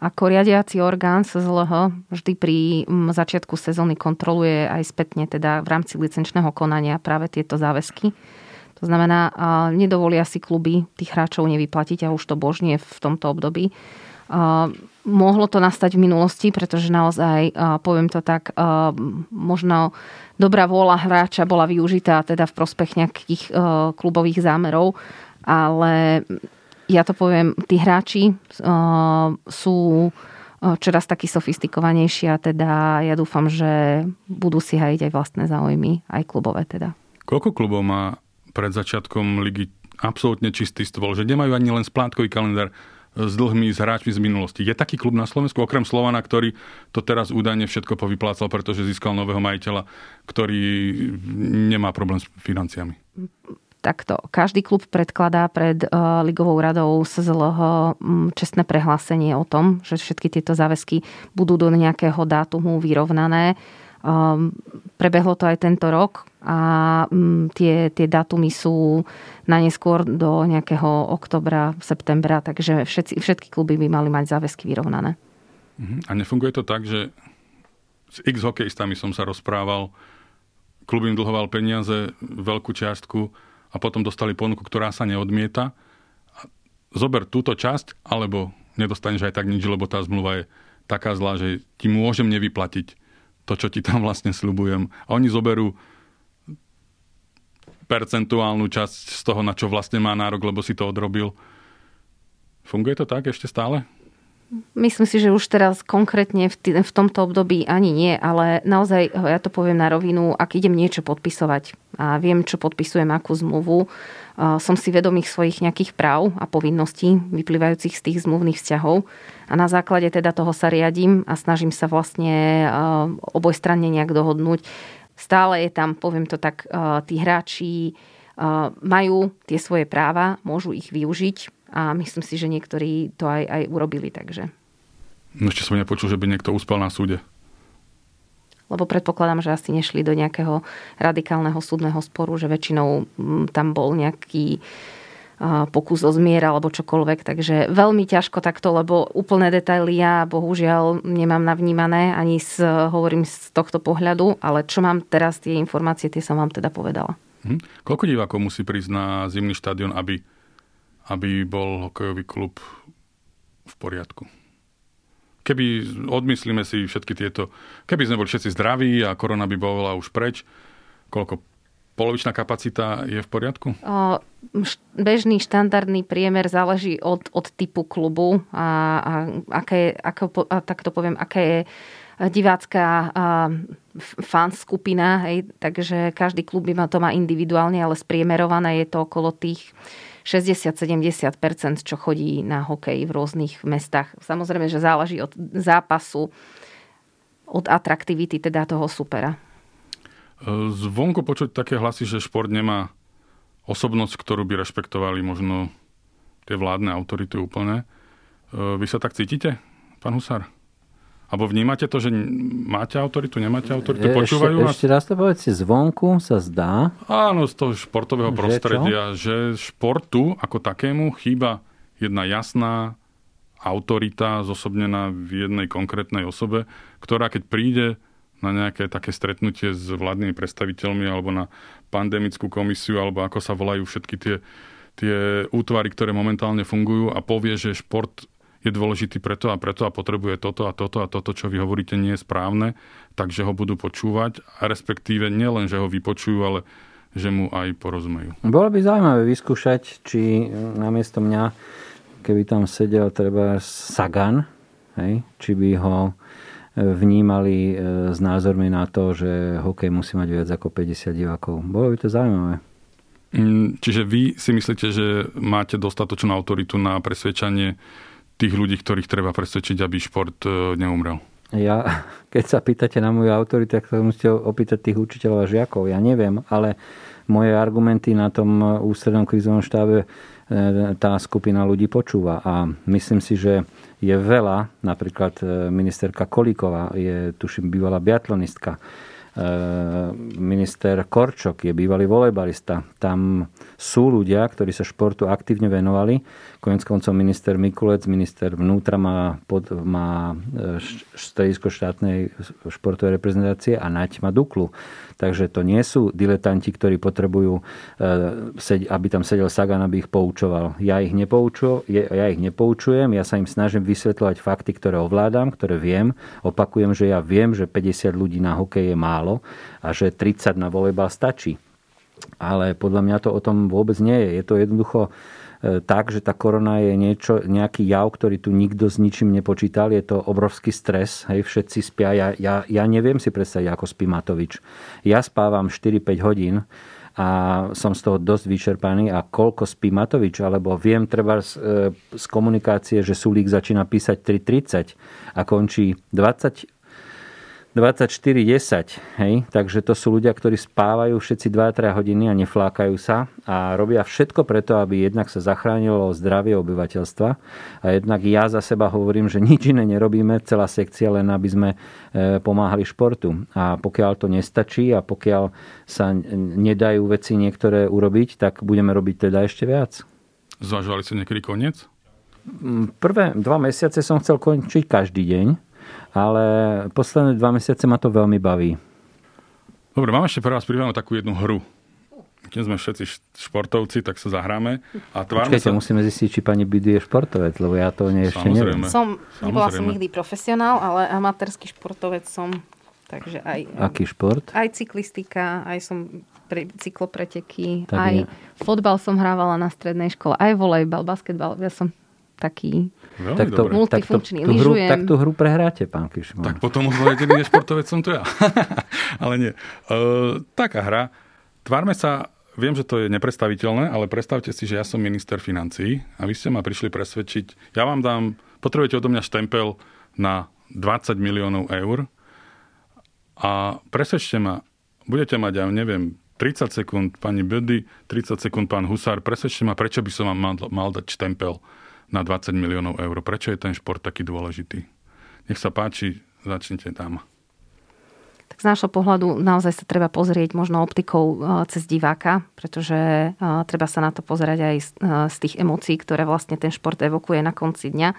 ako riadiaci orgán es zet el há vždy pri začiatku sezóny kontroluje aj spätne teda v rámci licenčného konania práve tieto záväzky. To znamená, nedovolia si kluby tých hráčov nevyplatiť, a už to božne v tomto období. Mohlo to nastať v minulosti, pretože naozaj, poviem to tak, možno dobrá vôľa hráča bola využitá teda v prospech nejakých klubových zámerov, ale ja to poviem, tí hráči uh, sú čoraz takí sofistikovanejší, a teda ja dúfam, že budú si hájiť aj vlastné záujmy, aj klubové teda. Koľko klubov má pred začiatkom ligy absolútne čistý stôl, že nemajú ani len splátkový kalendár s dlhmi, s hráčmi z minulosti? Je taký klub na Slovensku, okrem Slovana, ktorý to teraz údajne všetko povyplácal, pretože získal nového majiteľa, ktorý nemá problém s financiami? Takto. Každý klub predkladá pred uh, ligovou radou es zet el há um, čestné prehlásenie o tom, že všetky tieto záväzky budú do nejakého dátumu vyrovnané. Um, prebehlo to aj tento rok, a um, tie, tie dátumy sú na neskôr do nejakého oktobra, septembra, takže všetci, všetky kluby by mali mať záväzky vyrovnané. A nefunguje to tak, že s x hokejistami som sa rozprával, klub im dlhoval peniaze, veľkú čiastku, a potom dostali ponuku, ktorá sa neodmieta. Zober túto časť, alebo nedostaneš aj tak nič, lebo tá zmluva je taká zlá, že ti môžem nevyplatiť to, čo ti tam vlastne sľubujem. A oni zoberú percentuálnu časť z toho, na čo vlastne má nárok, lebo si to odrobil. Funguje to tak ešte stále? Myslím si, že už teraz konkrétne v, t- v tomto období ani nie, ale naozaj, ja to poviem na rovinu, ak idem niečo podpisovať a viem, čo podpisujem, akú zmluvu, uh, som si vedomých svojich nejakých práv a povinností vyplývajúcich z tých zmluvných vzťahov, a na základe teda toho sa riadím a snažím sa vlastne uh, obojstranne nejak dohodnúť. Stále je tam, poviem to tak, uh, tí hráči uh, majú tie svoje práva, môžu ich využiť. A myslím si, že niektorí to aj, aj urobili, takže. No ešte som nepočul, že by niekto uspal na súde. lebo predpokladám, že asi nešli do nejakého radikálneho súdneho sporu, že väčšinou tam bol nejaký pokus o zmier alebo čokoľvek. Takže veľmi ťažko takto, lebo úplné detaily ja bohužiaľ nemám navnímané, ani z, hovorím z tohto pohľadu, ale čo mám teraz tie informácie, tie som vám teda povedala. Hm. Koľko divákov musí prísť na zimný štadión, aby, aby bol hokejový klub v poriadku? Keby odmyslíme si všetky tieto, keby sme boli všetci zdraví a korona by bola už preč, koľko polovičná kapacita je v poriadku? Bežný, štandardný priemer záleží od, od typu klubu a, a, aké, ako, a tak to poviem, aká je divácká fanskupina. Hej. Takže každý klub by ma to má individuálne, ale spriemerované je to okolo tých šesťdesiat sedemdesiat percent, čo chodí na hokej v rôznych mestách. Samozrejme, že záleží od zápasu, od atraktivity teda toho supera. Zvonku počuť také hlasy, že šport nemá osobnosť, ktorú by rešpektovali možno tie vládne autority úplne. Vy sa tak cítite, pán Husár? Alebo vnímate to, že máte autoritu, nemáte autoritu? Počúvajú ešte, vás? Ešte raz to povedzte, zvonku sa zdá? Áno, z toho športového prostredia, že, že športu ako takému chýba jedna jasná autorita zosobnená v jednej konkrétnej osobe, ktorá keď príde na nejaké také stretnutie s vládnymi predstaviteľmi alebo na pandemickú komisiu, alebo ako sa volajú všetky tie, tie útvary, ktoré momentálne fungujú a povie, že šport je dôležitý preto a preto a potrebuje toto a toto a toto, čo vy hovoríte, nie je správne, takže ho budú počúvať a respektíve nielen, že ho vypočujú, ale že mu aj porozumejú. Bolo by zaujímavé vyskúšať, či namiesto mňa, keby tam sedel treba Sagan, hej, či by ho vnímali s názormi na to, že hokej musí mať viac ako päťdesiat divákov. Bolo by to zaujímavé. Čiže vy si myslíte, že máte dostatočnú autoritu na presvedčanie tých ľudí, ktorých treba presvedčiť, aby šport neumrel? Ja, keď sa pýtate na moju autoritu, tak sa musíte opýtať tých učiteľov a žiakov. Ja neviem, ale moje argumenty na tom ústrednom krízovom štábe tá skupina ľudí počúva. A myslím si, že je veľa, napríklad ministerka Kolíková je, tuším, bývalá biatlonistka. Minister Korčok je bývalý volejbalista. Tam sú ľudia, ktorí sa športu aktívne venovali. Koniec koncov minister Mikulec, minister vnútra má, pod, má stredisko štátnej športovej reprezentácie a nať má Duklu. Takže to nie sú diletanti, ktorí potrebujú, aby tam sedel Sagan, aby ich poučoval. Ja ich, nepouču, ja ich nepoučujem, ja sa im snažím vysvetľovať fakty, ktoré ovládam, ktoré viem. Opakujem, že ja viem, že päťdesiat ľudí na hokej je málo a že tridsať na volejbal stačí. Ale podľa mňa to o tom vôbec nie je. Je to jednoducho tak, že tá korona je niečo, nejaký jav, ktorý tu nikto s ničím nepočítal. Je to obrovský stres. Hej, všetci spia. Ja, ja, ja neviem si predstaviť, ako spí Matovič. Ja spávam štyri päť hodín a som z toho dosť vyčerpaný. A koľko spí Matovič, alebo viem treba z, z komunikácie, že Sulík začína písať tri tridsať a končí dvadsať dvadsaťštyri desať, hej? Takže to sú ľudia, ktorí spávajú všetci dva tri hodiny a neflákajú sa a robia všetko preto, aby jednak sa zachránilo zdravie obyvateľstva a jednak ja za seba hovorím, že nič iné nerobíme, celá sekcia, len aby sme pomáhali športu. A pokiaľ to nestačí a pokiaľ sa nedajú veci niektoré urobiť, tak budeme robiť teda ešte viac. Zvažovali ste niekedy koniec? Prvé dva mesiace som chcel končiť každý deň, ale posledné dva mesiace ma to veľmi baví. Dobre, mám ešte pre vás pripravenú takú jednu hru. Keď sme všetci športovci, tak sa zahráme. A počkajte, sa... musíme zistiť, či pani Budy je športovec, lebo ja to nie ešte neviem. Som, nebola som nikdy profesionál, ale amatérsky športovec som. Takže aj, aký šport? Aj cyklistika, aj som pre, cyklopreteky, tak aj nie. Fotbal som hrávala na strednej škole, aj volejbal, basketbal, ja som... taký tak to, multifunkčný. Tak, to, tú hru, tak tú hru prehráte, pán Kišimon. Tak potom už budete byť športovec, som to ja. Ale nie. E, taká hra. Tvárme sa, viem, že to je nepredstaviteľné, ale predstavte si, že ja som minister financií a vy ste ma prišli presvedčiť. Ja vám dám, potrebujete odo mňa štempel na dvadsať miliónov eur a presvedčte ma, budete mať, ja neviem, tridsať sekúnd pani Budy, tridsať sekúnd pán Husár, presvedčte ma, prečo by som vám mal, mal dať štempel na dvadsať miliónov eur. Prečo je ten šport taký dôležitý? Nech sa páči, začnite tam. Tak z nášho pohľadu naozaj sa treba pozrieť možno optikou cez diváka, pretože treba sa na to pozerať aj z tých emócií, ktoré vlastne ten šport evokuje na konci dňa.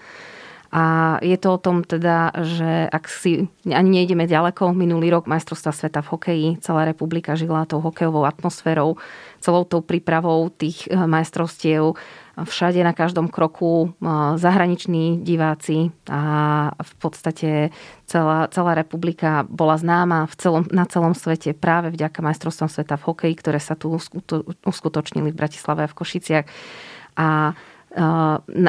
A je to o tom teda, že ak si ani nejdeme ďaleko, minulý rok majstrovstvá sveta v hokeji, celá republika žila tou hokejovou atmosférou, celou tou prípravou tých majstrovstiev. Všade na každom kroku zahraniční diváci a v podstate celá, celá republika bola známa v celom, na celom svete práve vďaka majstrovstvom sveta v hokeji, ktoré sa tu uskutočnili v Bratislave a v Košiciach. A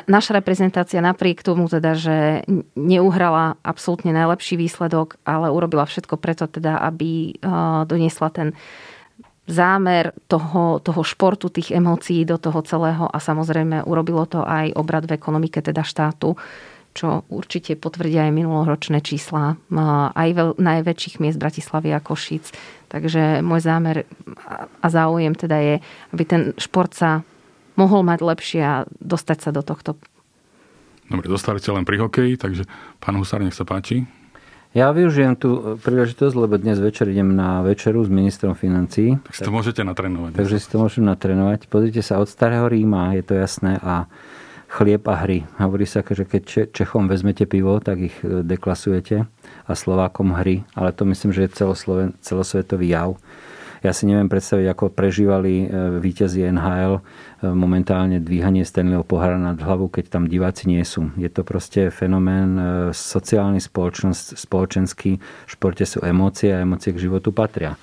naša reprezentácia napriek tomu teda, že neuhrala absolútne najlepší výsledok, ale urobila všetko preto teda, aby doniesla ten zámer toho, toho športu, tých emócií do toho celého a samozrejme urobilo to aj obrad v ekonomike teda štátu, čo určite potvrdia aj minuloročné čísla aj veľ, najväčších miest Bratislavy a Košíc. Takže môj zámer a záujem teda je, aby ten šport sa mohol mať lepšie a dostať sa do tohto. Dobre, dostali ste len pri hokeji, takže pán Husár, nech sa páči. Ja využijem tú príležitosť, lebo dnes večer idem na večeru s ministrom financií. Tak si to tak, môžete natrénovať. Takže si to môžem natrénovať. Pozrite sa, od starého Ríma je to jasné a chlieb a hry. Hovorí sa, že keď Čechom vezmete pivo, tak ich deklasujete a Slovákom hry. Ale to myslím, že je celosloven, celosvetový jav. Ja si neviem predstaviť, ako prežívali víťazi en há el momentálne dvíhanie Stanleyho pohára nad hlavu, keď tam diváci nie sú. Je to proste fenomén sociálny, spoločenský. V športe sú emócie a emócie k životu patria.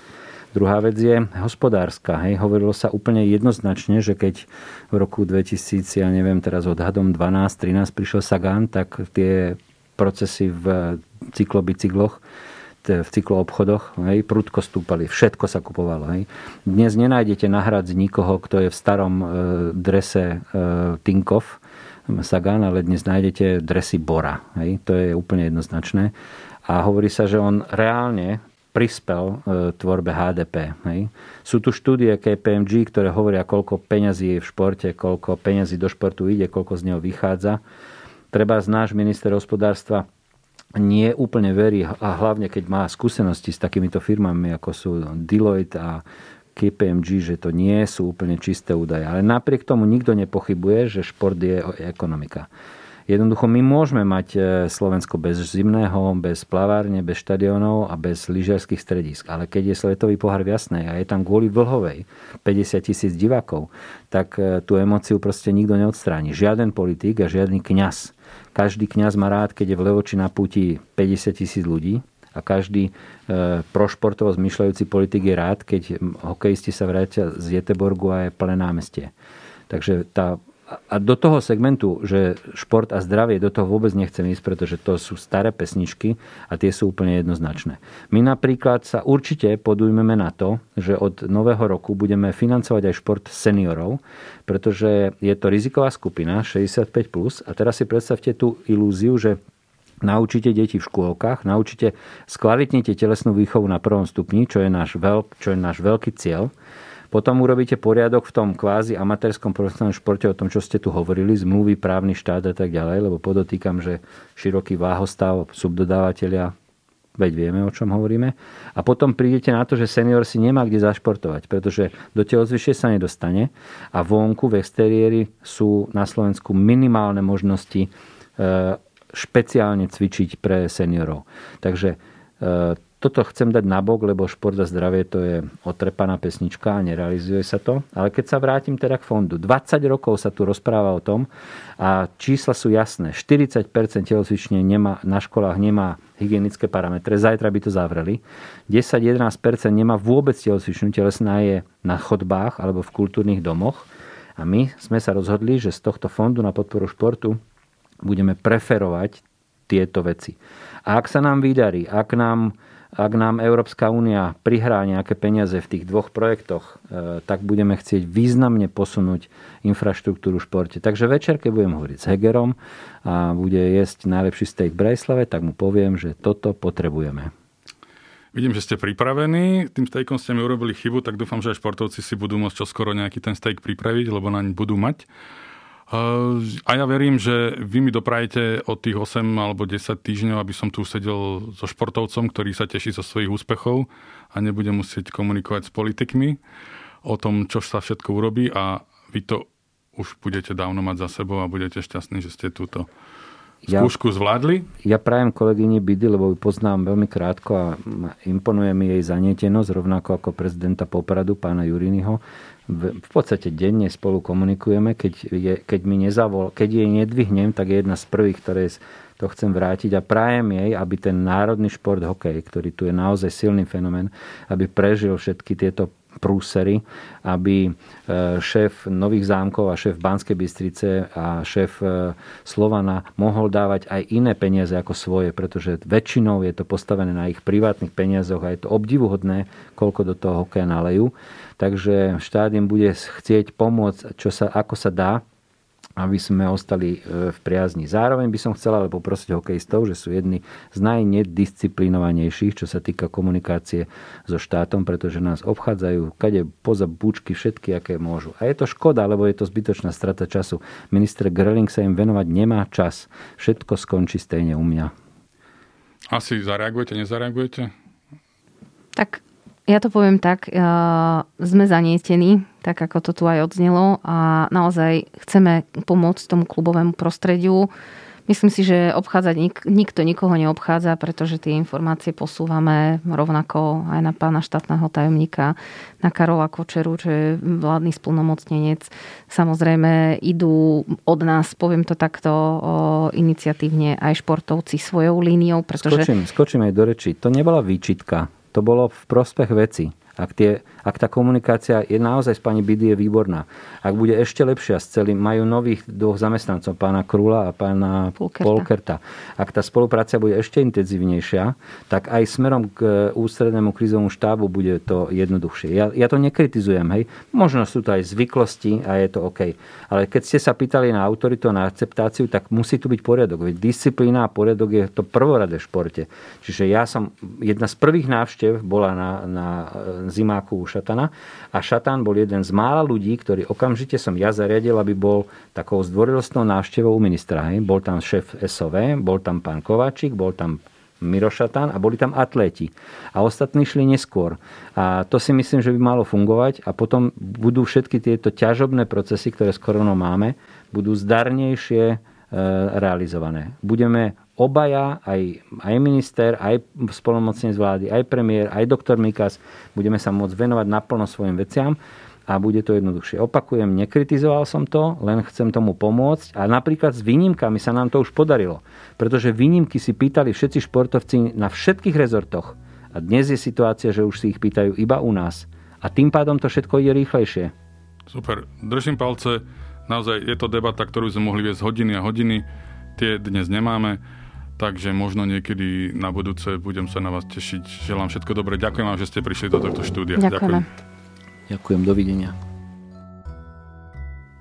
Druhá vec je hospodárska. Hej. Hovorilo sa úplne jednoznačne, že keď v roku dvetisíc, ja neviem, teraz odhadom dvanásť trinásť prišiel Sagan, tak tie procesy v cyklobicykloch v cykloobchodoch, hej, prudko stúpali. Všetko sa kupovalo. Hej. Dnes nenájdete na Hradzi nikoho, kto je v starom e, drese e, Tinkov, Sagan, ale dnes nájdete dresy Bora. Hej. To je úplne jednoznačné. A hovorí sa, že on reálne prispel e, tvorbe há dé pé. Hej. Sú tu štúdie ká pé em gé, ktoré hovoria, koľko peňazí je v športe, koľko peňazí do športu ide, koľko z neho vychádza. Treba náš minister hospodárstva nie úplne verí, a hlavne keď má skúsenosti s takýmito firmami, ako sú Deloitte a ká pé em gé, že to nie sú úplne čisté údaje. Ale napriek tomu nikto nepochybuje, že šport je ekonomika. Jednoducho my môžeme mať Slovensko bez zimného, bez plavárne, bez štadiónov a bez lyžiarských stredísk. Ale keď je svetový pohár v Jasnej a je tam kvôli Vlhovej päťdesiat tisíc divákov, tak tú emóciu proste nikto neodstráni. Žiaden politik a žiadny kňaz. Každý kňaz má rád, keď je v Levoči na púti päťdesiat tisíc ľudí a každý e, prošportovo zmyšľajúci politik je rád, keď hokejisti sa vrátia z Jeteborgu a je plné námestie. Takže tá, a do toho segmentu, že šport a zdravie, do toho vôbec nechcem ísť, pretože to sú staré pesničky a tie sú úplne jednoznačné. My napríklad sa určite podujmeme na to, že od nového roku budeme financovať aj šport seniorov, pretože je to riziková skupina šesťdesiatpäť plus a teraz si predstavte tú ilúziu, že naučíte deti v škôlkach, naučíte, skvalitnite telesnú výchovu na prvom stupni, čo je náš, veľk, čo je náš veľký cieľ. Potom urobíte poriadok v tom kvázi amatérskom profesionálnom športe, o tom, čo ste tu hovorili, zmluvy, právny štát a tak ďalej, lebo podotýkam, že široký váhostav, subdodávateľia, veď vieme, o čom hovoríme. A potom prídete na to, že senior si nemá kde zašportovať, pretože do telocvične sa nedostane a vonku v exteriéri sú na Slovensku minimálne možnosti špeciálne cvičiť pre seniorov. Takže toto chcem dať nabok, lebo šport a zdravie to je otrepaná pesnička a nerealizuje sa to. Ale keď sa vrátim teda k fondu, dvadsať rokov sa tu rozpráva o tom a čísla sú jasné. štyridsať percent telocvične nemá, na školách nemá hygienické parametre, zajtra by to zavreli. desať až jedenásť percent nemá vôbec telocvičnú, telesná je na chodbách alebo v kultúrnych domoch. A my sme sa rozhodli, že z tohto fondu na podporu športu budeme preferovať tieto veci. A ak sa nám vydarí, ak nám Ak nám Európska únia prihrá nejaké peniaze v tých dvoch projektoch, tak budeme chcieť významne posunúť infraštruktúru v športe. Takže večer, keď budem hovoriť s Hegerom a bude jesť najlepší steak v Bratislave, tak mu poviem, že toto potrebujeme. Vidím, že ste pripravení. Tým stejkom ste mi urobili chybu, tak dúfam, že aj športovci si budú môcť čoskoro nejaký ten steak pripraviť, lebo naň budú mať. A ja verím, že vy mi doprajete od tých osem alebo desať týždňov, aby som tu sedel so športovcom, ktorý sa teší zo svojich úspechov a nebude musieť komunikovať s politikmi o tom, čo sa všetko urobí, a vy to už budete dávno mať za sebou a budete šťastní, že ste túto skúšku ja, zvládli. Ja prajem kolegyni Budy, lebo ju poznám veľmi krátko a imponuje mi jej zanietenosť, rovnako ako prezidenta Popradu, pána Juriniho. V podstate denne spolu komunikujeme. Keď, je, keď, mi nezavol, keď jej nedvihnem, tak je jedna z prvých, ktoré to chcem vrátiť, a prajem jej, aby ten národný šport hokej, ktorý tu je naozaj silný fenomén, aby prežil všetky tieto prúsery, aby šéf Nových Zámkov a šéf Banskej Bystrice a šéf Slovana mohol dávať aj iné peniaze ako svoje, pretože väčšinou je to postavené na ich privátnych peniazoch a je to obdivuhodné, koľko do toho hokeja nalejú. Takže štát im bude chcieť pomôcť, čo sa, ako sa dá, aby sme ostali v priazni. Zároveň by som chcel ale poprosiť hokejistov, že sú jedni z najnedisciplinovanejších, čo sa týka komunikácie so štátom, pretože nás obchádzajú kade poza búčky všetky, aké môžu. A je to škoda, lebo je to zbytočná strata času. Minister Gröling sa im venovať nemá čas. Všetko skončí stejne u mňa. Asi zareagujete, nezareagujete? Tak ja to poviem tak, e, sme zanietení, tak ako to tu aj odznelo, a naozaj chceme pomôcť tomu klubovému prostrediu. Myslím si, že obchádzať nik- nikto nikoho neobchádza, pretože tie informácie posúvame rovnako aj na pána štátneho tajomníka, na Karola Kučeru, čo je vládny splnomocnenec. Samozrejme idú od nás, poviem to takto, o, iniciatívne aj športovci svojou líniou, pretože... Skočím, skočím aj do reči. To nebola výčitka. To bolo v prospech veci. Ak, tie, ak tá komunikácia je naozaj s pani Budy je výborná. Ak bude ešte lepšia s celým, majú nových dvoch zamestnancov, pána Krúla a pána Polkerta. Polkerta. Ak tá spolupráca bude ešte intenzívnejšia, tak aj smerom k ústrednému krizovému štábu bude to jednoduchšie. Ja, ja to nekritizujem, hej. Možno sú to aj zvyklosti a je to OK. Ale keď ste sa pýtali na autoritu a na akceptáciu, tak musí tu byť poriadok. Veď disciplína a poriadok je to prvoradé v športe. Čiže ja som, jedna z prvých návštev bola na, na zimáku u Šatana a Šatan bol jeden z mála ľudí, ktorý okamžite som ja zariadil, aby bol takou zdvorilostnou návštevou u ministra. Hej. Bol tam šéf es o vé, bol tam pán Kováčik, bol tam Miro Šatan a boli tam atléti. A ostatní šli neskôr. A to si myslím, že by malo fungovať a potom budú všetky tieto ťažobné procesy, ktoré s koronou máme, budú zdarnejšie e, realizované. Budeme obaja, aj, aj minister, aj spolomocnec vlády, aj premiér, aj doktor Mikas, budeme sa môcť venovať naplno svojim veciam a bude to jednoduchšie. Opakujem, nekritizoval som to, len chcem tomu pomôcť a napríklad s výnimkami sa nám to už podarilo, pretože výnimky si pýtali všetci športovci na všetkých rezortoch a dnes je situácia, že už si ich pýtajú iba u nás a tým pádom to všetko ide rýchlejšie. Super, držím palce, naozaj je to debata, ktorú sme mohli viesť hodiny a hodiny, tie dnes nemáme. Takže možno niekedy na budúce budem sa na vás tešiť. Želám všetko dobré. Ďakujem vám, že ste prišli do tohto štúdia. Ďakujem. Ďakujem, dovidenia.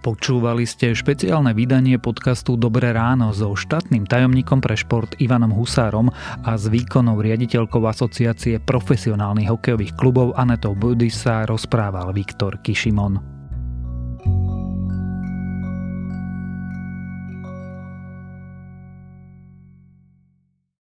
Počúvali ste špeciálne vydanie podcastu Dobré ráno so štátnym tajomníkom pre šport Ivanom Husárom a s výkonnou riaditeľkou Asociácie profesionálnych hokejových klubov Anetou Budy sa rozprával Viktor Kišimon.